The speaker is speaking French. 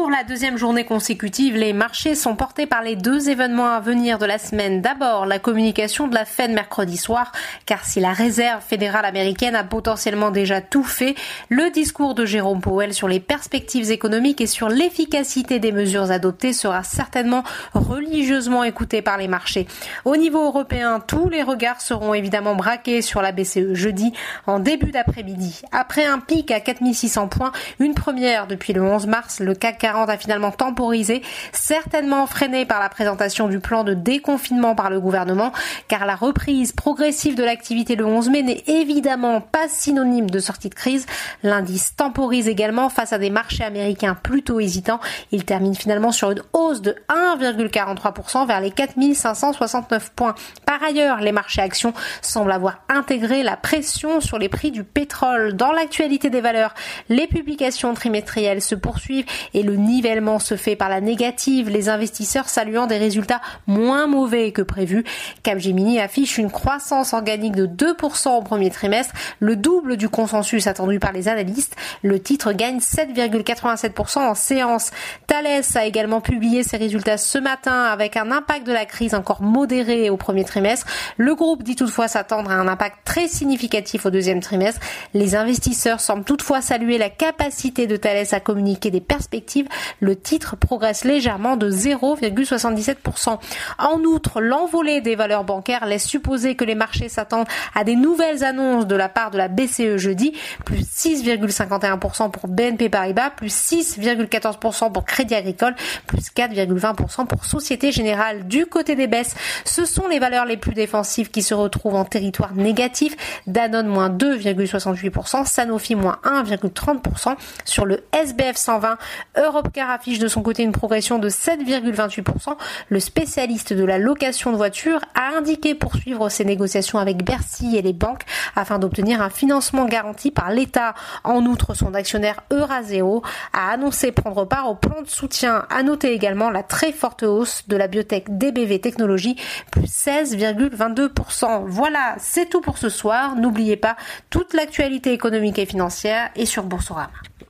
Pour la deuxième journée consécutive, les marchés sont portés par les deux événements à venir de la semaine. D'abord, la communication de la Fed mercredi soir, car si la réserve fédérale américaine a potentiellement déjà tout fait, le discours de Jérôme Powell sur les perspectives économiques et sur l'efficacité des mesures adoptées sera certainement religieusement écouté par les marchés. Au niveau européen, tous les regards seront évidemment braqués sur la BCE jeudi en début d'après-midi. Après un pic à 4600 points, une première depuis le 11 mars, le CAC 40 a finalement temporisé, certainement freiné par la présentation du plan de déconfinement par le gouvernement, car la reprise progressive de l'activité le 11 mai n'est évidemment pas synonyme de sortie de crise. L'indice temporise également face à des marchés américains plutôt hésitants. Il termine finalement sur une hausse de 1,43% vers les 4569 points. Par ailleurs, les marchés actions semblent avoir intégré la pression sur les prix du pétrole. Dans l'actualité des valeurs, les publications trimestrielles se poursuivent et le nivellement se fait par la négative, les investisseurs saluant des résultats moins mauvais que prévus. Capgemini affiche une croissance organique de 2% au premier trimestre, le double du consensus attendu par les analystes. Le titre gagne 7,87% en séance. Thales a également publié ses résultats ce matin avec un impact de la crise encore modéré au premier trimestre. Le groupe dit toutefois s'attendre à un impact très significatif au deuxième trimestre. Les investisseurs semblent toutefois saluer la capacité de Thales à communiquer des perspectives. Le titre progresse légèrement de 0,77%. En outre, l'envolée des valeurs bancaires laisse supposer que les marchés s'attendent à des nouvelles annonces de la part de la BCE jeudi, plus 6,51% pour BNP Paribas, plus 6,14% pour Crédit Agricole, plus 4,20% pour Société Générale. Du côté des baisses, ce sont les valeurs les plus défensives qui se retrouvent en territoire négatif. Danone moins 2,68%, Sanofi moins 1,30%. Sur le SBF 120, Europcar affiche de son côté une progression de 7,28%. Le spécialiste de la location de voitures a indiqué poursuivre ses négociations avec Bercy et les banques afin d'obtenir un financement garanti par l'État. En outre, son actionnaire Eurazeo a annoncé prendre part au plan de soutien. À noter également la très forte hausse de la biotech DBV Technologies, plus 16,22%. Voilà, c'est tout pour ce soir. N'oubliez pas toute l'actualité économique et financière est sur Boursorama.